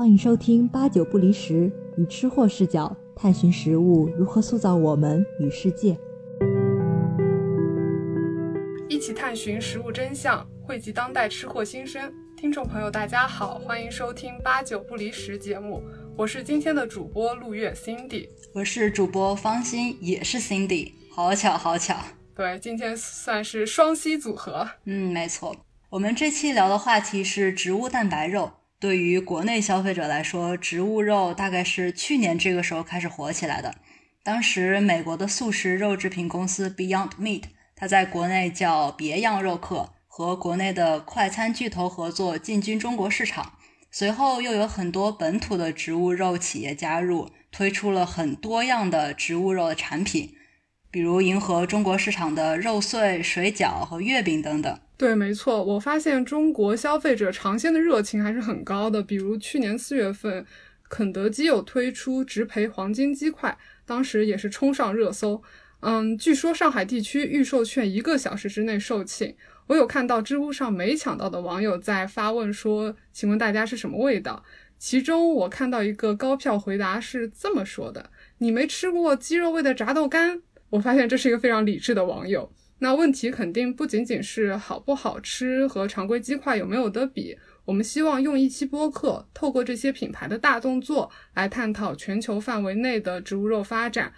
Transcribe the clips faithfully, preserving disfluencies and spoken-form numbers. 欢迎收听八九不离十，以吃货视角探寻食物如何塑造我们与世界，一起探寻食物真相，汇集当代吃货心声。听众朋友大家好，欢迎收听八九不离十节目，我是今天的主播陆月 Cindy， 我是主播方心，也是 Cindy， 好巧好巧。对，今天算是双栖组合。嗯，没错，我们这期聊的话题是植物蛋白肉。对于国内消费者来说，植物肉大概是去年这个时候开始火起来的。当时美国的素食肉制品公司 Beyond Meat， 它在国内叫别样肉客，和国内的快餐巨头合作进军中国市场。随后又有很多本土的植物肉企业加入，推出了很多样的植物肉的产品，比如迎合中国市场的肉碎、水饺和月饼等等。对，没错，我发现中国消费者尝鲜的热情还是很高的。比如去年四月份，肯德基有推出植培黄金鸡块，当时也是冲上热搜。嗯，据说上海地区预售券一个小时之内售罄。我有看到知乎上没抢到的网友在发问说，请问大家是什么味道？其中我看到一个高票回答是这么说的，你没吃过鸡肉味的炸豆干？我发现这是一个非常理智的网友。那问题肯定不仅仅是好不好吃和常规鸡块有没有得比，我们希望用一期播客透过这些品牌的大动作来探讨全球范围内的植物肉发展，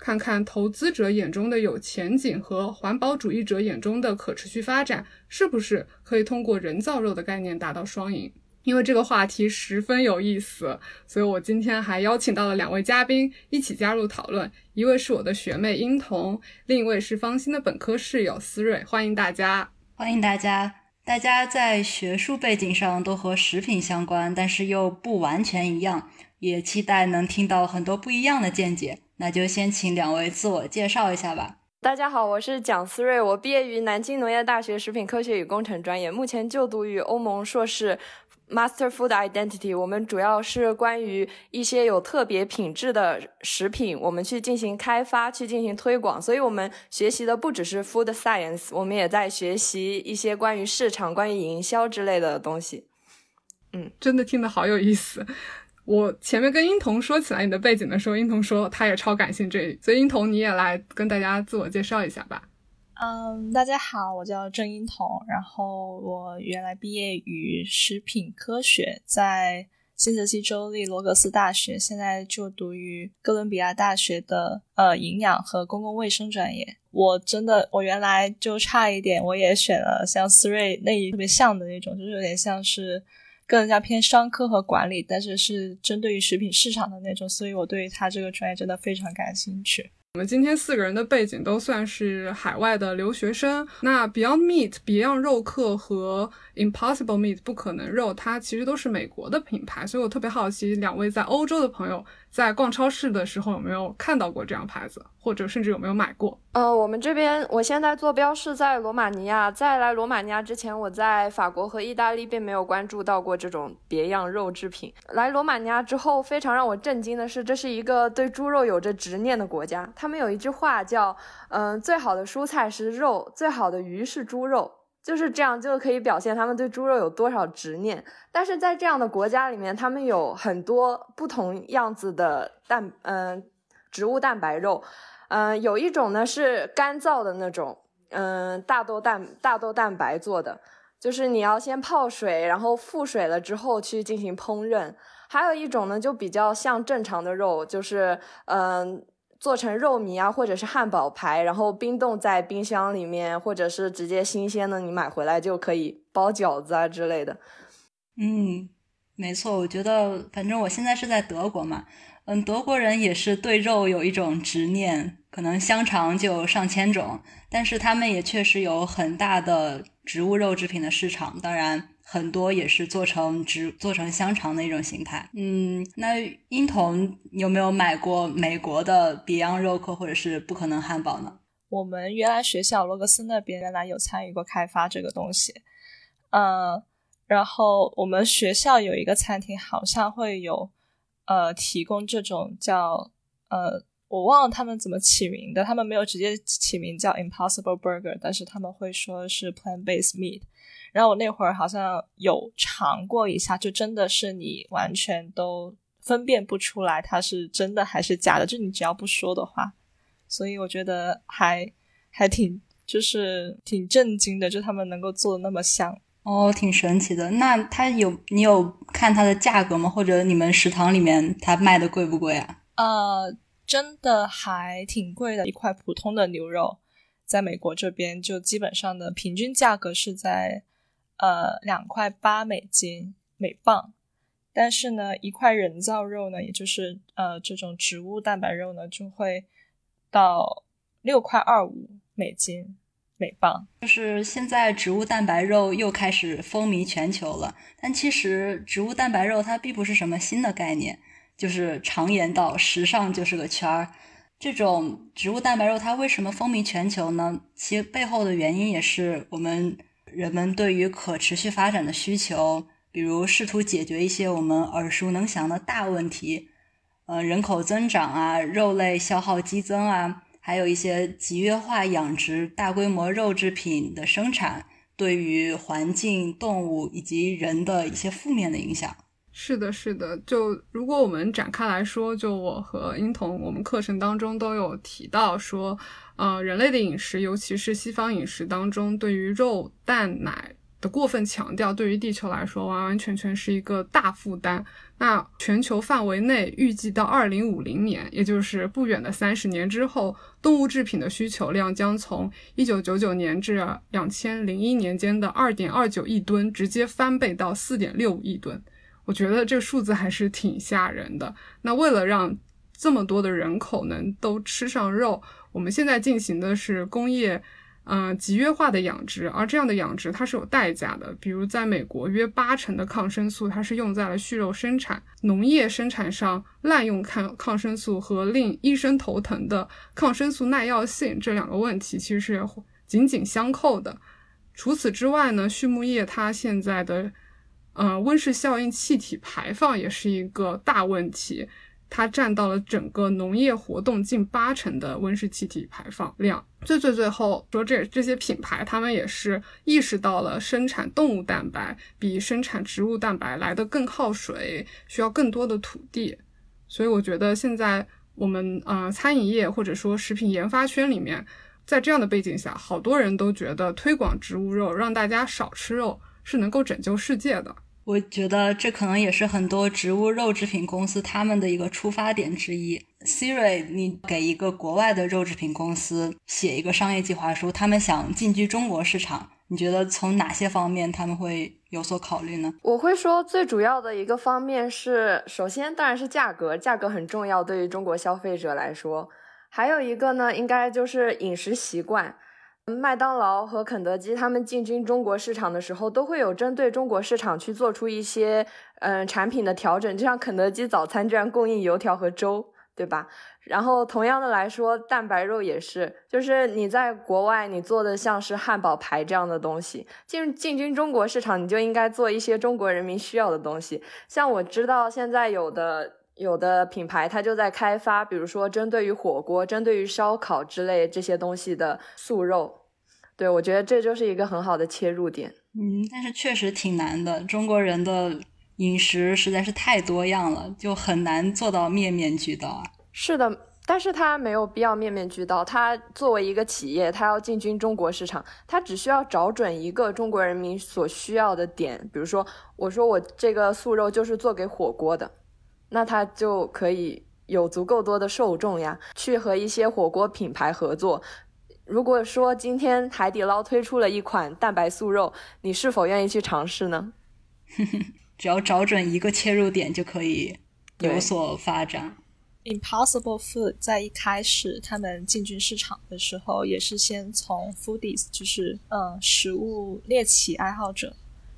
看看投资者眼中的有前景和环保主义者眼中的可持续发展是不是可以通过人造肉的概念达到双赢。因为这个话题十分有意思，所以我今天还邀请到了两位嘉宾一起加入讨论，一位是我的学妹殷彤，另一位是方心的本科室友思蕊。欢迎大家。欢迎大家。大家在学术背景上都和食品相关，但是又不完全一样，也期待能听到很多不一样的见解。那就先请两位自我介绍一下吧。大家好，我是蒋思蕊，我毕业于南京农业大学食品科学与工程专业，目前就读于欧盟硕士Master Food Identity， 我们主要是关于一些有特别品质的食品，我们去进行开发，去进行推广，所以我们学习的不只是 Food Science， 我们也在学习一些关于市场、关于营销之类的东西。嗯，真的听得好有意思。我前面跟殷彤说起来你的背景的时候，殷彤说他也超感兴趣，所以殷彤你也来跟大家自我介绍一下吧。嗯、um, 大家好，我叫郑殷彤，然后我原来毕业于食品科学，在新泽西州立罗格斯大学，现在就读于哥伦比亚大学的呃营养和公共卫生专业。我真的，我原来就差一点，我也选了像思睿那一特别像的那种，就是有点像是更加偏商科和管理，但是是针对于食品市场的那种，所以我对于他这个专业真的非常感兴趣。我们今天四个人的背景都算是海外的留学生。那 Beyond Meat 别样肉客和 Impossible Meat 不可能肉，它其实都是美国的品牌，所以我特别好奇两位在欧洲的朋友在逛超市的时候有没有看到过这样牌子，或者甚至有没有买过。呃，我们这边我现在坐标是在罗马尼亚，在来罗马尼亚之前我在法国和意大利并没有关注到过这种别样肉制品。来罗马尼亚之后非常让我震惊的是，这是一个对猪肉有着执念的国家，他们有一句话叫嗯、呃，最好的蔬菜是肉，最好的鱼是猪肉，就是这样就可以表现他们对猪肉有多少执念。但是在这样的国家里面，他们有很多不同样子的蛋嗯、呃、植物蛋白肉。嗯、呃，有一种呢是干燥的那种，嗯、呃，大豆蛋大豆蛋白做的，就是你要先泡水，然后复水了之后去进行烹饪。还有一种呢就比较像正常的肉，就是嗯、呃，做成肉糜啊，或者是汉堡排，然后冰冻在冰箱里面，或者是直接新鲜的，你买回来就可以包饺子啊之类的。嗯，没错，我觉得反正我现在是在德国嘛。嗯，德国人也是对肉有一种执念，可能香肠就有上千种，但是他们也确实有很大的植物肉制品的市场，当然很多也是做成植做成香肠的一种形态。嗯，那殷彤有没有买过美国的 Beyond 肉客或者是不可能汉堡呢？我们原来学校罗格斯那边原来有参与过开发这个东西，嗯，然后我们学校有一个餐厅好像会有呃，提供这种叫呃，我忘了他们怎么起名的，他们没有直接起名叫 Impossible Burger， 但是他们会说是 Plant-based Meat，然后我那会儿好像有尝过一下，就真的是你完全都分辨不出来它是真的还是假的，就你只要不说的话。所以我觉得还还挺就是挺震惊的，就他们能够做的那么像。哦，挺神奇的。那它有你有看它的价格吗？或者你们食堂里面它卖的贵不贵啊？呃，真的还挺贵的，一块普通的牛肉在美国这边就基本上的平均价格是在呃两块八美金每磅，但是呢一块人造肉呢，也就是呃这种植物蛋白肉呢，就会到六块二五美金每磅。就是现在植物蛋白肉又开始风靡全球了，但其实植物蛋白肉它并不是什么新的概念，就是常言道时尚就是个圈儿。这种植物蛋白肉它为什么风靡全球呢？其背后的原因也是我们人们对于可持续发展的需求，比如试图解决一些我们耳熟能详的大问题，呃，人口增长啊，肉类消耗激增啊，还有一些集约化养殖、大规模肉制品的生产对于环境、动物以及人的一些负面的影响。是的是的，就如果我们展开来说，就我和英童我们课程当中都有提到说，呃，人类的饮食尤其是西方饮食当中对于肉蛋奶的过分强调，对于地球来说完完全全是一个大负担。那全球范围内预计到二零五零年，也就是不远的三十年之后，动物制品的需求量将从一九九九年至二零零一年间的 二点二九亿吨直接翻倍到 四点六五亿吨。我觉得这个数字还是挺吓人的。那为了让这么多的人口能都吃上肉，我们现在进行的是工业呃，集约化的养殖，而这样的养殖它是有代价的。比如在美国约八成的抗生素它是用在了畜肉生产，农业生产上滥用抗抗生素和令医生头疼的抗生素耐药性这两个问题其实是紧紧相扣的。除此之外呢，畜牧业它现在的呃，温室效应气体排放也是一个大问题，它占到了整个农业活动近八成的温室气体排放量。最最最后说这这些品牌他们也是意识到了生产动物蛋白比生产植物蛋白来得更耗水，需要更多的土地。所以我觉得现在我们呃餐饮业或者说食品研发圈里面，在这样的背景下，好多人都觉得推广植物肉，让大家少吃肉是能够拯救世界的。我觉得这可能也是很多植物肉制品公司他们的一个出发点之一。 Siri， 你给一个国外的肉制品公司写一个商业计划书，他们想进军中国市场，你觉得从哪些方面他们会有所考虑呢？我会说最主要的一个方面是，首先当然是价格，价格很重要，对于中国消费者来说。还有一个呢，应该就是饮食习惯。麦当劳和肯德基他们进军中国市场的时候，都会有针对中国市场去做出一些嗯、呃、产品的调整，就像肯德基早餐居然供应油条和粥，对吧？然后同样的来说，蛋白肉也是，就是你在国外你做的像是汉堡排这样的东西，进进军中国市场你就应该做一些中国人民需要的东西。像我知道现在有的有的品牌它就在开发，比如说针对于火锅、针对于烧烤之类这些东西的素肉。对，我觉得这就是一个很好的切入点。嗯，但是确实挺难的，中国人的饮食实在是太多样了，就很难做到面面俱到啊。是的，但是它没有必要面面俱到。它作为一个企业，它要进军中国市场，它只需要找准一个中国人民所需要的点。比如说我说我这个素肉就是做给火锅的，那它就可以有足够多的受众呀，去和一些火锅品牌合作。如果说今天海底捞推出了一款蛋白素肉，你是否愿意去尝试呢？只要找准一个切入点就可以有所发展。 Impossible Food 在一开始他们进军市场的时候，也是先从 foodies 就是嗯食物猎奇爱好者，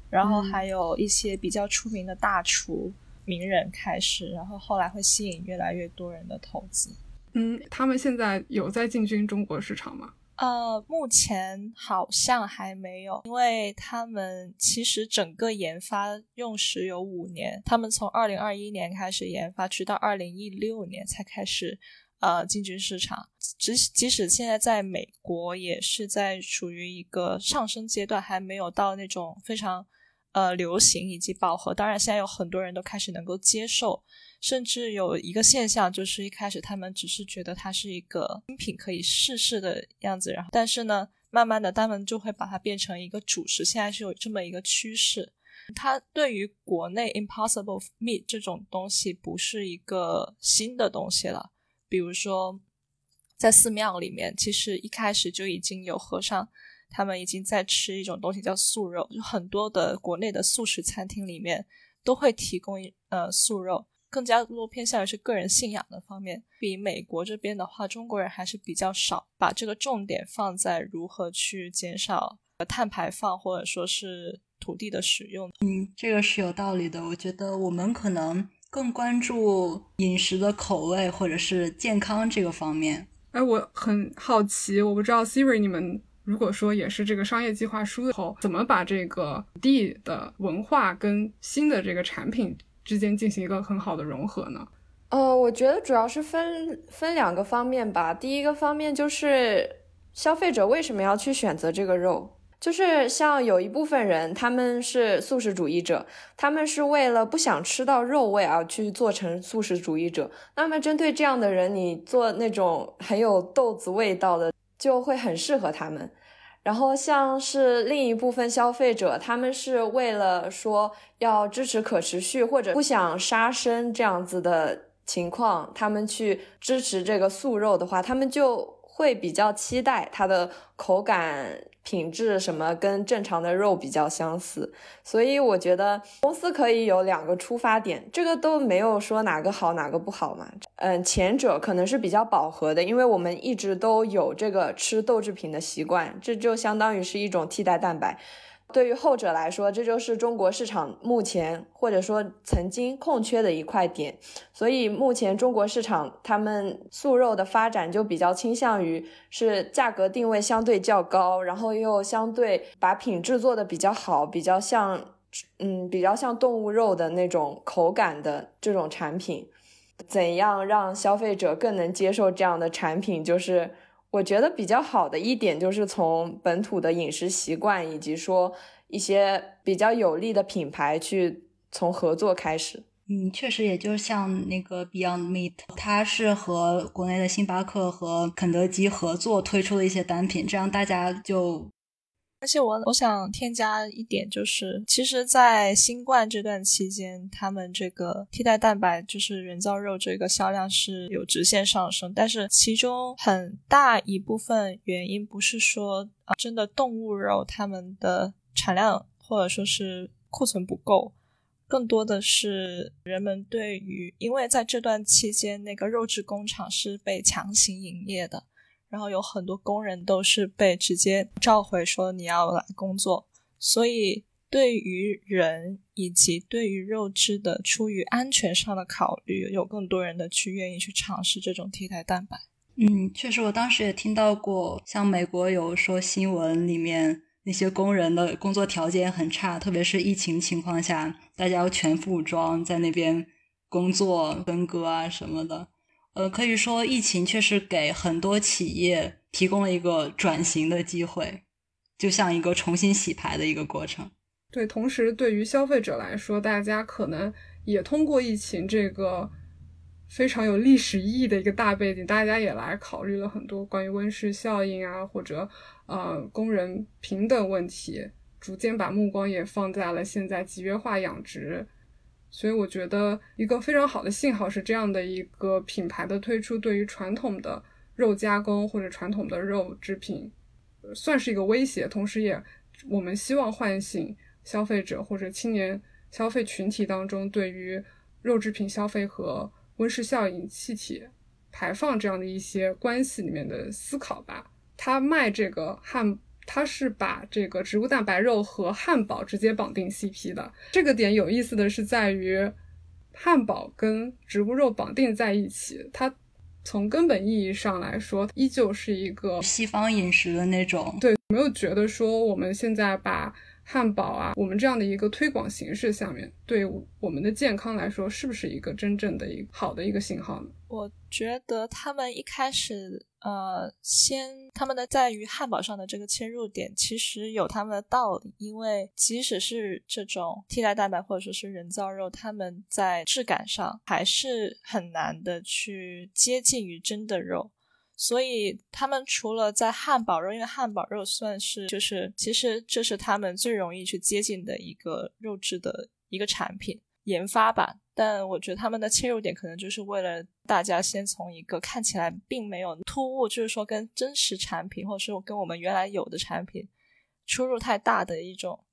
然后还有一些比较出名的大厨名人开始，然后后来会吸引越来越多人的投资。嗯，他们现在有在进军中国市场吗？呃，目前好像还没有，因为他们其实整个研发用时有五年，他们从二零二一年开始研发，直到二零一六年才开始呃进军市场。即即使现在在美国也是在处于一个上升阶段，还没有到那种非常呃流行以及饱和。当然现在有很多人都开始能够接受，甚至有一个现象就是一开始他们只是觉得它是一个新品可以试试的样子，然后但是呢慢慢的他们就会把它变成一个主食，现在是有这么一个趋势。它对于国内 Impossible Meat 这种东西不是一个新的东西了，比如说在寺庙里面其实一开始就已经有和尚他们已经在吃一种东西叫素肉，就很多的国内的素食餐厅里面都会提供呃素肉，更加多偏向于是个人信仰的方面。比美国这边的话，中国人还是比较少把这个重点放在如何去减少碳排放或者说是土地的使用。嗯，这个是有道理的。我觉得我们可能更关注饮食的口味或者是健康这个方面。哎，我很好奇，我不知道 Siri 你们如果说也是这个商业计划书后，怎么把这个地的文化跟新的这个产品之间进行一个很好的融合呢？呃，我觉得主要是分分两个方面吧。第一个方面就是消费者为什么要去选择这个肉，就是像有一部分人他们是素食主义者，他们是为了不想吃到肉味而去做成素食主义者，那么针对这样的人，你做那种很有豆子味道的就会很适合他们。然后像是另一部分消费者，他们是为了说要支持可持续或者不想杀生这样子的情况，他们去支持这个素肉的话，他们就会比较期待它的口感品质什么跟正常的肉比较相似。所以我觉得公司可以有两个出发点，这个都没有说哪个好哪个不好嘛。嗯，前者可能是比较饱和的，因为我们一直都有这个吃豆制品的习惯，这就相当于是一种替代蛋白。对于后者来说，这就是中国市场目前或者说曾经空缺的一块点，所以目前中国市场他们素肉的发展就比较倾向于是价格定位相对较高，然后又相对把品质做的比较好，比较像嗯，比较像动物肉的那种口感的这种产品。怎样让消费者更能接受这样的产品，就是我觉得比较好的一点就是从本土的饮食习惯以及说一些比较有利的品牌去从合作开始。嗯，确实也就像那个 Beyond Meat， 它是和国内的星巴克和肯德基合作推出的一些单品，这样大家就而且我我想添加一点，就是其实在新冠这段期间，他们这个替代蛋白就是人造肉这个销量是有直线上升，但是其中很大一部分原因不是说、啊、真的动物肉他们的产量或者说是库存不够，更多的是人们对于因为在这段期间那个肉制工厂是被强行营业的，然后有很多工人都是被直接召回说你要来工作，所以对于人以及对于肉质的出于安全上的考虑，有更多人的去愿意去尝试这种替代蛋白。嗯，确实我当时也听到过，像美国有说新闻里面那些工人的工作条件很差，特别是疫情情况下大家要全副武装在那边工作分割啊什么的。呃，可以说疫情确实给很多企业提供了一个转型的机会，就像一个重新洗牌的一个过程。对，同时对于消费者来说，大家可能也通过疫情这个非常有历史意义的一个大背景，大家也来考虑了很多关于温室效应啊，或者呃工人平等问题，逐渐把目光也放在了现在集约化养殖。所以我觉得一个非常好的信号是这样的一个品牌的推出，对于传统的肉加工或者传统的肉制品算是一个威胁，同时也我们希望唤醒消费者或者青年消费群体当中对于肉制品消费和温室效应气体排放这样的一些关系里面的思考吧。他卖这个汉它是把这个植物蛋白肉和汉堡直接绑定 C P 的，这个点有意思的是在于汉堡跟植物肉绑定在一起，它从根本意义上来说依旧是一个西方饮食的那种。对，没有觉得说我们现在把汉堡啊我们这样的一个推广形式下面，对我们的健康来说是不是一个真正的一个好的一个信号呢？我觉得他们一开始呃，先他们的在于汉堡上的这个切入点其实有他们的道理，因为即使是这种替代蛋白或者是人造肉，他们在质感上还是很难的去接近于真的肉，所以他们除了在汉堡肉，因为汉堡肉算是就是其实这是他们最容易去接近的一个肉质的一个产品研发吧，但我觉得他们的切入点可能就是为了大家先从一个看起来并没有突兀，就是说跟真实产品或者是跟我们原来有的产品出入太大的一种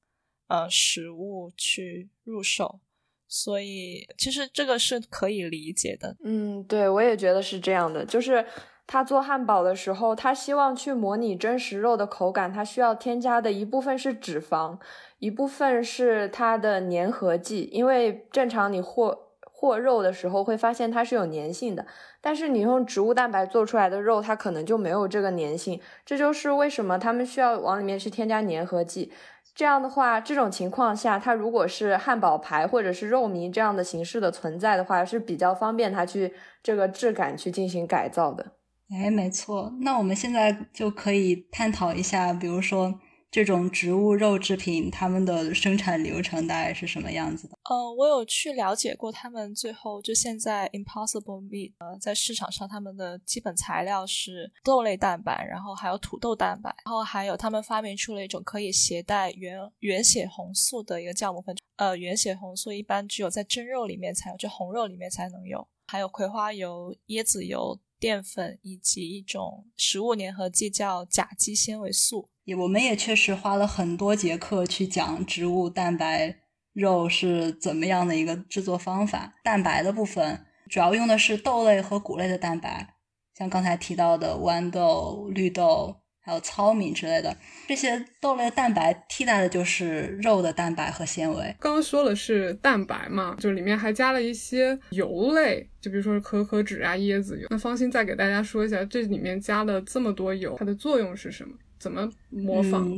呃食物去入手，所以其实这个是可以理解的。嗯，对，我也觉得是这样的，就是他做汉堡的时候，他希望去模拟真实肉的口感，他需要添加的一部分是脂肪，一部分是它的粘合剂，因为正常你和和肉的时候会发现它是有粘性的，但是你用植物蛋白做出来的肉它可能就没有这个粘性，这就是为什么他们需要往里面去添加粘合剂。这样的话，这种情况下它如果是汉堡排或者是肉糜这样的形式的存在的话，是比较方便它去这个质感去进行改造的。哎，没错，那我们现在就可以探讨一下，比如说这种植物肉制品它们的生产流程大概是什么样子的？呃，我有去了解过他们最后就现在 Impossible Meat、呃、在市场上他们的基本材料是豆类蛋白，然后还有土豆蛋白，然后还有他们发明出了一种可以携带原原血红素的一个酵母粉。呃，原血红素一般只有在真肉里面才有，就红肉里面才能有，还有葵花油、椰子油、淀粉以及一种食物粘合剂叫甲基纤维素。也我们也确实花了很多节课去讲植物蛋白肉是怎么样的一个制作方法。蛋白的部分主要用的是豆类和谷类的蛋白，像刚才提到的豌豆、绿豆还有糙米之类的，这些豆类蛋白替代的就是肉的蛋白和纤维。刚刚说的是蛋白嘛，就里面还加了一些油类，就比如说可可脂啊、椰子油。那方心再给大家说一下，这里面加了这么多油，它的作用是什么？怎么模仿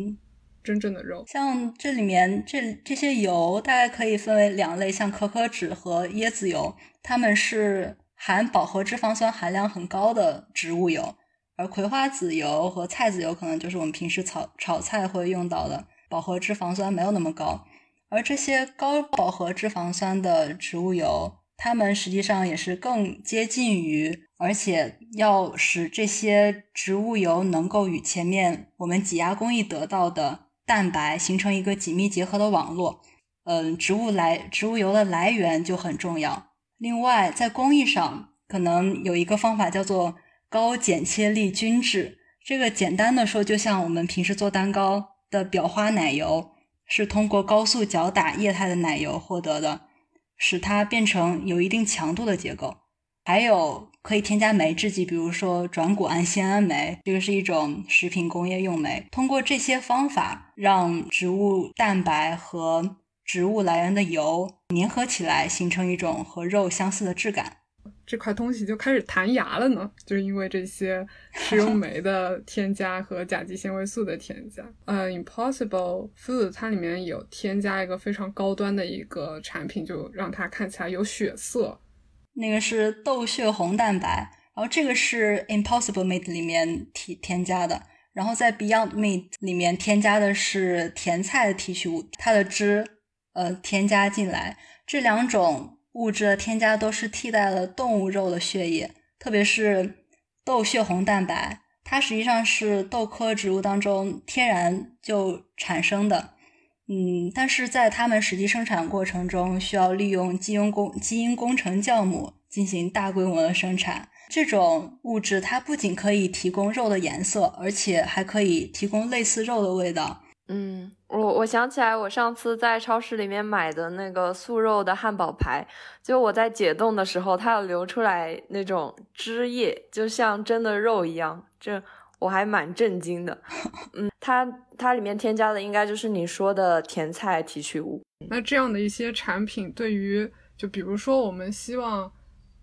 真正的肉？嗯、像这里面 这, 这些油大概可以分为两类，像可可脂和椰子油，它们是含饱和脂肪酸含量很高的植物油，而葵花籽油和菜籽油可能就是我们平时 炒, 炒菜会用到的，饱和脂肪酸没有那么高。而这些高饱和脂肪酸的植物油，它们实际上也是更接近于，而且要使这些植物油能够与前面我们挤压工艺得到的蛋白形成一个紧密结合的网络。嗯，植物来植物油的来源就很重要。另外在工艺上可能有一个方法叫做高剪切力均质，这个简单的说就像我们平时做蛋糕的裱花奶油是通过高速搅打液态的奶油获得的，使它变成有一定强度的结构。还有可以添加酶制剂，比如说转谷氨酰胺酶，这个是一种食品工业用酶。通过这些方法让植物蛋白和植物来源的油粘合起来，形成一种和肉相似的质感。这块东西就开始弹牙了呢，就是因为这些食用酶的添加和甲基纤维素的添加。呃、uh, Impossible Food 它里面有添加一个非常高端的一个产品，就让它看起来有血色，那个是豆血红蛋白，然后这个是 Impossible Meat 里面添加的。然后在 Beyond Meat 里面添加的是甜菜的提取物，它的汁呃添加进来。这两种物质的添加都是替代了动物肉的血液，特别是豆血红蛋白，它实际上是豆科植物当中天然就产生的。嗯，但是在它们实际生产过程中需要利用基因工基因工程酵母进行大规模的生产。这种物质它不仅可以提供肉的颜色，而且还可以提供类似肉的味道。嗯，我我想起来，我上次在超市里面买的那个素肉的汉堡排，就我在解冻的时候，它有流出来那种汁液，就像真的肉一样，这我还蛮震惊的。嗯，它它里面添加的应该就是你说的甜菜提取物。那这样的一些产品，对于就比如说我们希望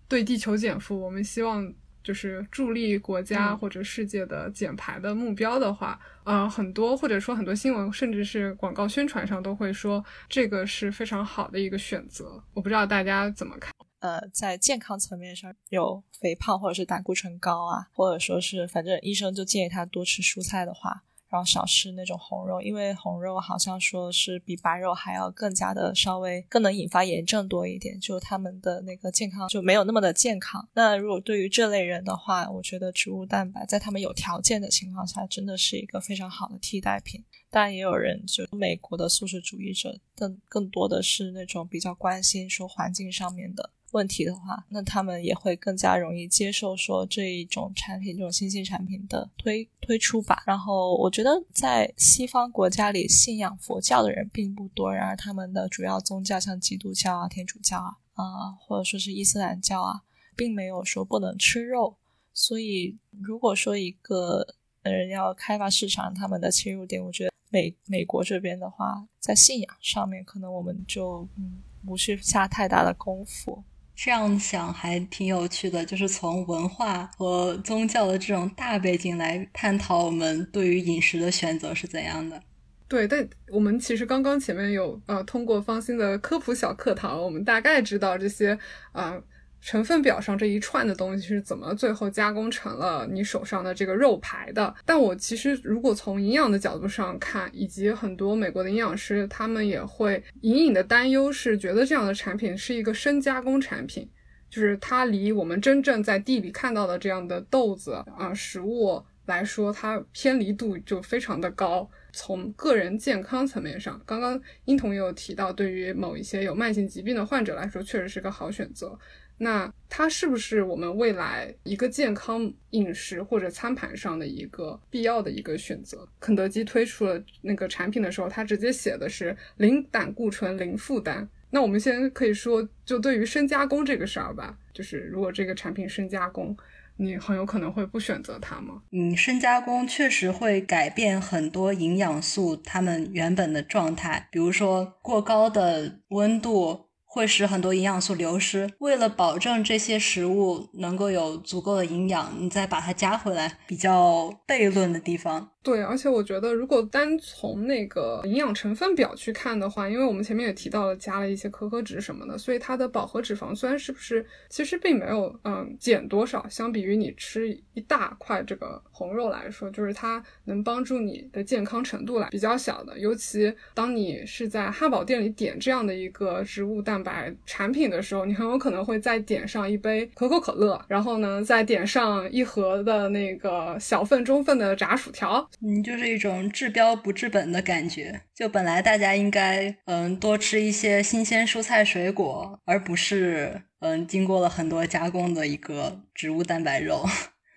对地球减负，我们希望就是助力国家或者世界的减排的目标的话、嗯、呃，很多或者说很多新闻甚至是广告宣传上都会说这个是非常好的一个选择，我不知道大家怎么看。呃，在健康层面上有肥胖或者是胆固醇高啊，或者说是反正医生就建议他多吃蔬菜的话，然后少吃那种红肉，因为红肉好像说是比白肉还要更加的稍微更能引发炎症多一点，就他们的那个健康就没有那么的健康。那如果对于这类人的话，我觉得植物蛋白在他们有条件的情况下真的是一个非常好的替代品。当然也有人就美国的素食主义者更更多的是那种比较关心说环境上面的问题的话，那他们也会更加容易接受说这一种产品这种新兴产品的推推出吧。然后我觉得在西方国家里信仰佛教的人并不多，然而他们的主要宗教像基督教啊、天主教啊、呃、或者说是伊斯兰教啊，并没有说不能吃肉。所以如果说一个人要开发市场他们的切入点，我觉得美美国这边的话在信仰上面可能我们就嗯不去下太大的功夫。这样想还挺有趣的，就是从文化和宗教的这种大背景来探讨我们对于饮食的选择是怎样的。对，但我们其实刚刚前面有呃通过方心的科普小课堂，我们大概知道这些啊、呃、成分表上这一串的东西是怎么最后加工成了你手上的这个肉排的。但我其实如果从营养的角度上看，以及很多美国的营养师他们也会隐隐的担忧，是觉得这样的产品是一个深加工产品，就是它离我们真正在地里看到的这样的豆子啊、呃、食物来说，它偏离度就非常的高。从个人健康层面上，刚刚殷彤也有提到，对于某一些有慢性疾病的患者来说确实是个好选择。那它是不是我们未来一个健康饮食或者餐盘上的一个必要的一个选择？肯德基推出了那个产品的时候，它直接写的是零胆固醇、零负担。那我们先可以说，就对于深加工这个事儿吧，就是如果这个产品深加工，你很有可能会不选择它吗？嗯，深加工确实会改变很多营养素它们原本的状态，比如说过高的温度会使很多营养素流失，为了保证这些食物能够有足够的营养，你再把它加回来，比较悖论的地方。对，而且我觉得如果单从那个营养成分表去看的话，因为我们前面也提到了加了一些可可脂什么的，所以它的饱和脂肪酸是不是其实并没有嗯减多少，相比于你吃一大块这个红肉来说，就是它能帮助你的健康程度来比较小的。尤其当你是在汉堡店里点这样的一个植物蛋白产品的时候，你很有可能会再点上一杯可口可乐，然后呢再点上一盒的那个小份中份的炸薯条。嗯，就是一种治标不治本的感觉。就本来大家应该嗯多吃一些新鲜蔬菜水果，而不是嗯经过了很多加工的一个植物蛋白肉。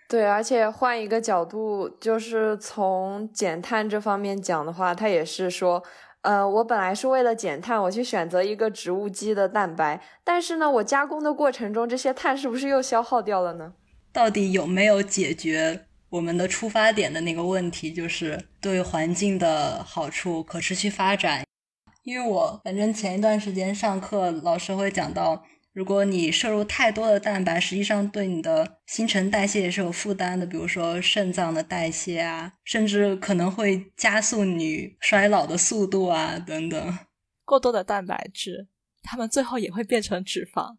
对，而且换一个角度，就是从减碳这方面讲的话，它也是说呃，我本来是为了减碳，我去选择一个植物基的蛋白，但是呢，我加工的过程中，这些碳是不是又消耗掉了呢？到底有没有解决我们的出发点的那个问题，就是对环境的好处、可持续发展。因为我反正前一段时间上课，老师会讲到，如果你摄入太多的蛋白，实际上对你的新陈代谢也是有负担的，比如说肾脏的代谢啊，甚至可能会加速你衰老的速度啊，等等。过多的蛋白质，它们最后也会变成脂肪。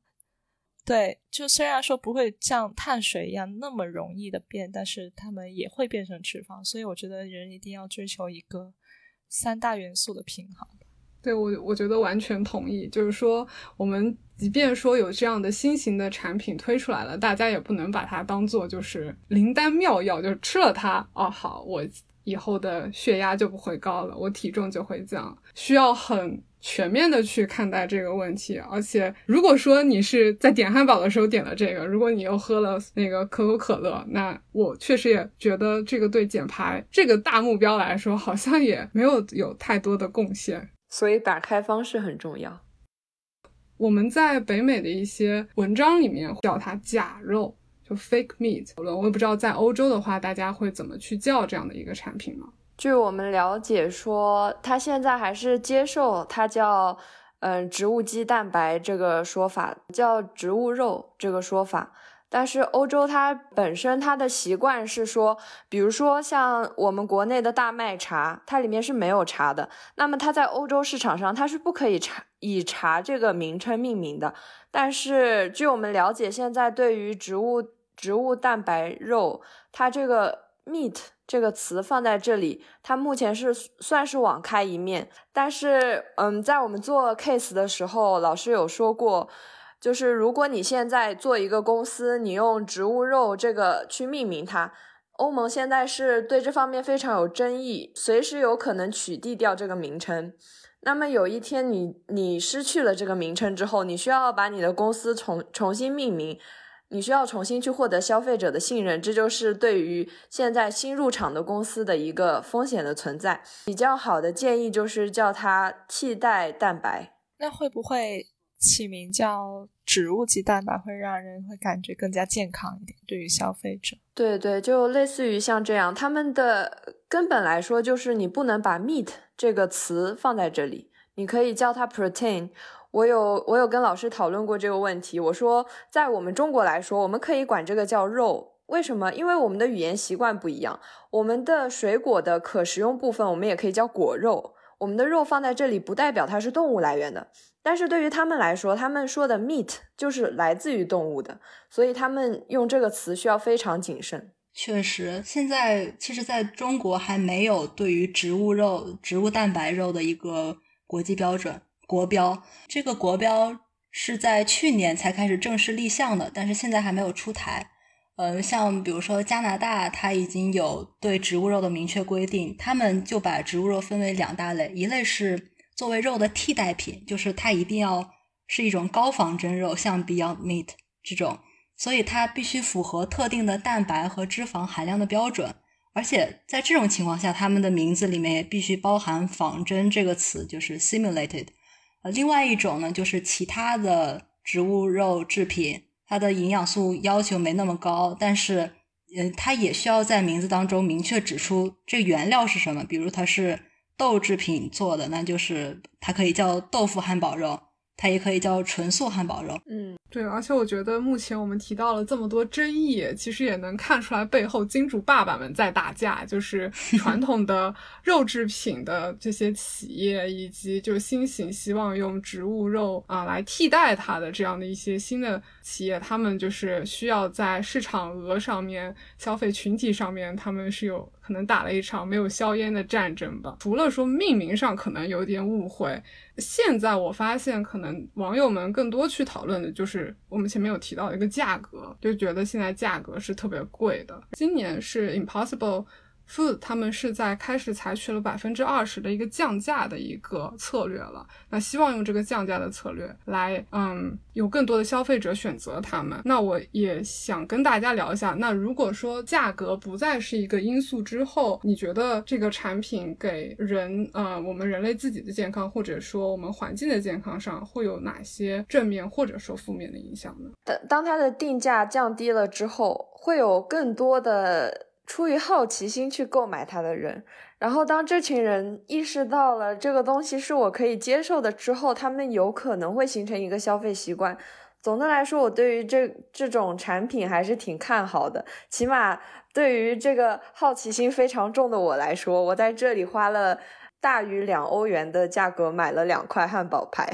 对，就虽然说不会像碳水一样那么容易的变，但是它们也会变成脂肪，所以我觉得人一定要追求一个三大元素的平衡。对，我我觉得完全同意，就是说我们即便说有这样的新型的产品推出来了，大家也不能把它当做就是灵丹妙药，就是吃了它哦，好，我以后的血压就不会高了，我体重就会降，需要很全面的去看待这个问题。而且如果说你是在点汉堡的时候点了这个，如果你又喝了那个可口可乐，那我确实也觉得这个对减排这个大目标来说好像也没有有太多的贡献。所以打开方式很重要。我们在北美的一些文章里面叫它假肉，就 fake meat， 我也不知道在欧洲的话大家会怎么去叫这样的一个产品呢？据我们了解说，它现在还是接受它叫嗯、呃、植物基蛋白这个说法，叫植物肉这个说法，但是欧洲它本身它的习惯是说，比如说像我们国内的大麦茶，它里面是没有茶的，那么它在欧洲市场上它是不可以茶以茶这个名称命名的。但是据我们了解，现在对于植物植物蛋白肉，它这个 meat 这个词放在这里，它目前是算是网开一面。但是嗯，在我们做 case 的时候，老师有说过，就是如果你现在做一个公司，你用植物肉这个去命名它，欧盟现在是对这方面非常有争议，随时有可能取缔掉这个名称。那么有一天你你失去了这个名称之后，你需要把你的公司重重新命名，你需要重新去获得消费者的信任，这就是对于现在新入场的公司的一个风险的存在。比较好的建议就是叫它替代蛋白。那会不会起名叫植物基蛋白会让人会感觉更加健康一点，对于消费者？对对，就类似于像这样，他们的根本来说就是你不能把 meat 这个词放在这里，你可以叫它 protein。 我有我有跟老师讨论过这个问题，我说在我们中国来说，我们可以管这个叫肉，为什么？因为我们的语言习惯不一样，我们的水果的可食用部分我们也可以叫果肉，我们的肉放在这里不代表它是动物来源的，但是对于他们来说，他们说的 meat 就是来自于动物的，所以他们用这个词需要非常谨慎。确实，现在其实在中国还没有对于植物肉、植物蛋白肉的一个国际标准、国标。这个国标是在去年才开始正式立项的，但是现在还没有出台。嗯，像比如说加拿大，它已经有对植物肉的明确规定，他们就把植物肉分为两大类，一类是作为肉的替代品，就是它一定要是一种高仿真肉，像 Beyond Meat 这种，所以它必须符合特定的蛋白和脂肪含量的标准，而且在这种情况下，他们的名字里面也必须包含仿真这个词，就是 simulated。 另外一种呢，就是其他的植物肉制品，它的营养素要求没那么高，但是嗯，它也需要在名字当中明确指出这原料是什么，比如它是豆制品做的，那就是它可以叫豆腐汉堡肉，它也可以叫纯素汉堡肉。嗯，对，而且我觉得目前我们提到了这么多争议，其实也能看出来背后金主爸爸们在打架，就是传统的肉制品的这些企业以及就新型希望用植物肉啊来替代它的这样的一些新的企业，他们就是需要在市场额上面、消费群体上面，他们是有可能打了一场没有硝烟的战争吧。除了说命名上可能有点误会，现在我发现可能网友们更多去讨论的就是我们前面有提到一个价格，就觉得现在价格是特别贵的。今年是 Impossible Food 他们是在开始采取了 百分之二十 的一个降价的一个策略了，那希望用这个降价的策略来嗯，有更多的消费者选择他们。那我也想跟大家聊一下，那如果说价格不再是一个因素之后，你觉得这个产品给人呃，我们人类自己的健康或者说我们环境的健康上会有哪些正面或者说负面的影响呢？当它的定价降低了之后，会有更多的出于好奇心去购买它的人，然后当这群人意识到了这个东西是我可以接受的之后，他们有可能会形成一个消费习惯。总的来说，我对于这这种产品还是挺看好的，起码对于这个好奇心非常重的我来说，我在这里花了大于两欧元的价格买了两块汉堡排。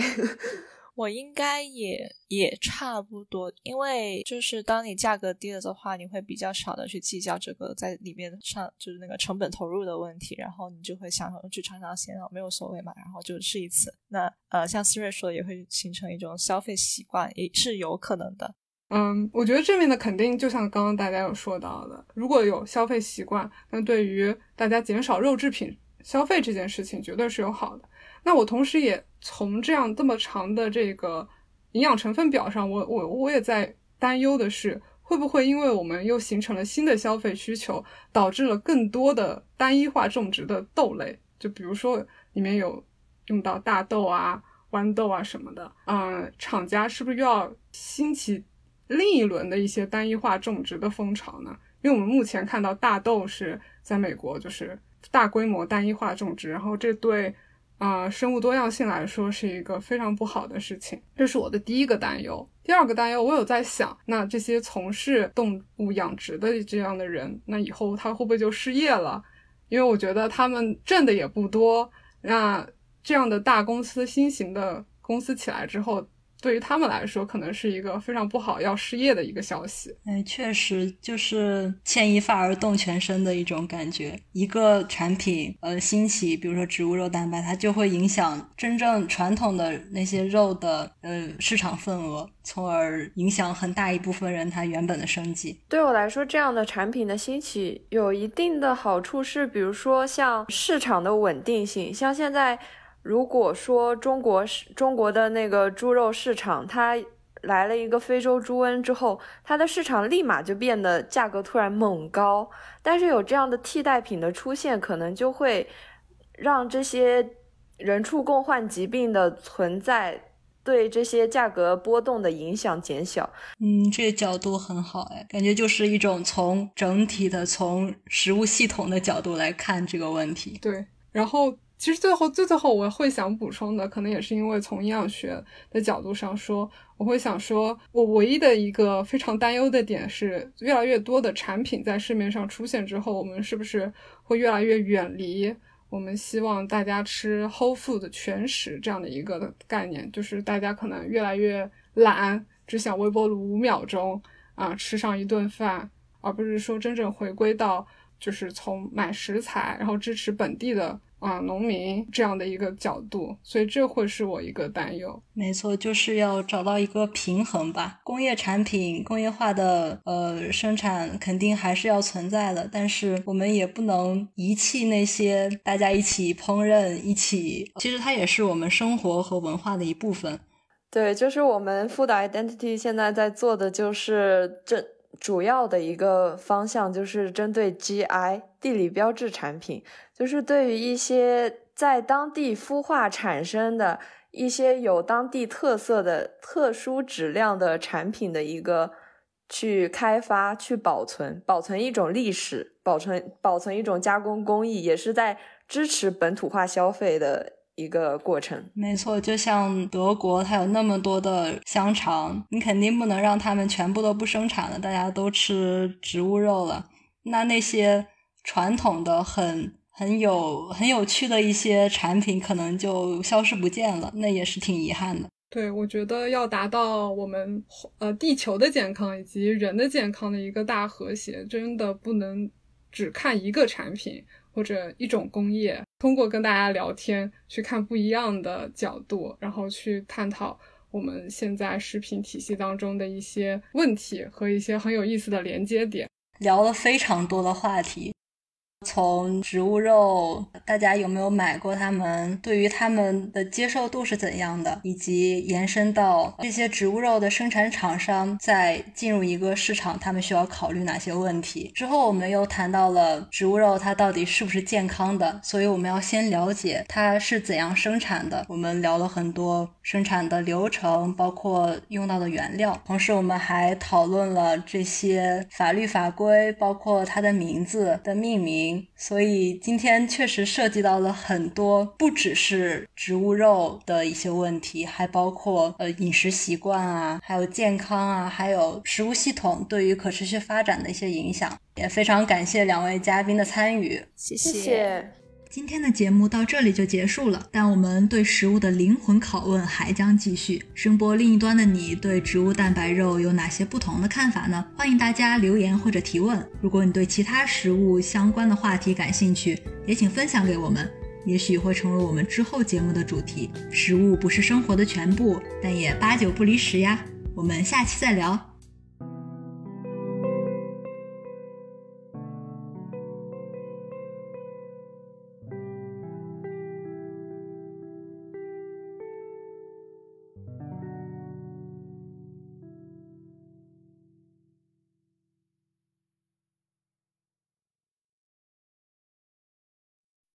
我应该也也差不多，因为就是当你价格低了的话，你会比较少的去计较这个在里面上就是那个成本投入的问题，然后你就会想去尝尝鲜，没有所谓嘛，然后就试一次。那呃，像思睿说的，也会形成一种消费习惯，也是有可能的。嗯，我觉得正面的肯定就像刚刚大家有说到的，如果有消费习惯，那对于大家减少肉制品消费这件事情绝对是有好的。那我同时也从这样这么长的这个营养成分表上，我我我也在担忧的是，会不会因为我们又形成了新的消费需求，导致了更多的单一化种植的豆类，就比如说里面有用到大豆啊、豌豆啊什么的，嗯、呃，厂家是不是又要兴起另一轮的一些单一化种植的风潮呢？因为我们目前看到大豆是在美国就是大规模单一化种植，然后这对呃，生物多样性来说是一个非常不好的事情，这是我的第一个担忧。第二个担忧，我有在想，那这些从事动物养殖的这样的人，那以后他会不会就失业了？因为我觉得他们挣的也不多，那这样的大公司，新型的公司起来之后，对于他们来说可能是一个非常不好要失业的一个消息。哎，确实就是牵一发而动全身的一种感觉。一个产品呃兴起，比如说植物肉蛋白，它就会影响真正传统的那些肉的呃市场份额，从而影响很大一部分人他原本的生计。对我来说，这样的产品的兴起有一定的好处是，比如说像市场的稳定性，像现在如果说中国中国的那个猪肉市场，它来了一个非洲猪瘟之后，它的市场立马就变得价格突然猛高，但是有这样的替代品的出现，可能就会让这些人畜共患疾病的存在对这些价格波动的影响减小。嗯，这个角度很好，哎，感觉就是一种从整体的从食物系统的角度来看这个问题。对，然后其实最后最最后我会想补充的，可能也是因为从营养学的角度上说，我会想说我唯一的一个非常担忧的点是，越来越多的产品在市面上出现之后，我们是不是会越来越远离我们希望大家吃 whole food 全食这样的一个概念，就是大家可能越来越懒，只想微波炉五秒钟啊吃上一顿饭，而不是说真正回归到就是从买食材然后支持本地的啊，农民这样的一个角度，所以这会是我一个担忧。没错，就是要找到一个平衡吧。工业产品工业化的呃生产肯定还是要存在的，但是我们也不能遗弃那些大家一起烹饪一起，其实它也是我们生活和文化的一部分。对，就是我们 Food Identity 现在在做的就是这主要的一个方向，就是针对 G I 地理标志产品，就是对于一些在当地孵化产生的一些有当地特色的特殊质量的产品的一个去开发去保存，保存一种历史，保存保存一种加工工艺，也是在支持本土化消费的一个过程。没错，就像德国它有那么多的香肠，你肯定不能让他们全部都不生产了，大家都吃植物肉了，那那些传统的很很有很有趣的一些产品可能就消失不见了，那也是挺遗憾的。对，我觉得要达到我们呃地球的健康以及人的健康的一个大和谐，真的不能只看一个产品或者一种工业，通过跟大家聊天去看不一样的角度，然后去探讨我们现在食品体系当中的一些问题和一些很有意思的连接点。聊了非常多的话题，从植物肉大家有没有买过，他们对于他们的接受度是怎样的，以及延伸到这些植物肉的生产厂商在进入一个市场他们需要考虑哪些问题。之后我们又谈到了植物肉它到底是不是健康的，所以我们要先了解它是怎样生产的。我们聊了很多生产的流程，包括用到的原料，同时我们还讨论了这些法律法规，包括它的名字的命名。所以今天确实涉及到了很多，不只是植物肉的一些问题，还包括呃饮食习惯啊，还有健康啊，还有食物系统对于可持续发展的一些影响。也非常感谢两位嘉宾的参与，谢谢。今天的节目到这里就结束了，但我们对食物的灵魂拷问还将继续。声波另一端的你对植物蛋白肉有哪些不同的看法呢？欢迎大家留言或者提问。如果你对其他食物相关的话题感兴趣，也请分享给我们，也许会成为我们之后节目的主题。食物不是生活的全部，但也八九不离十呀。我们下期再聊。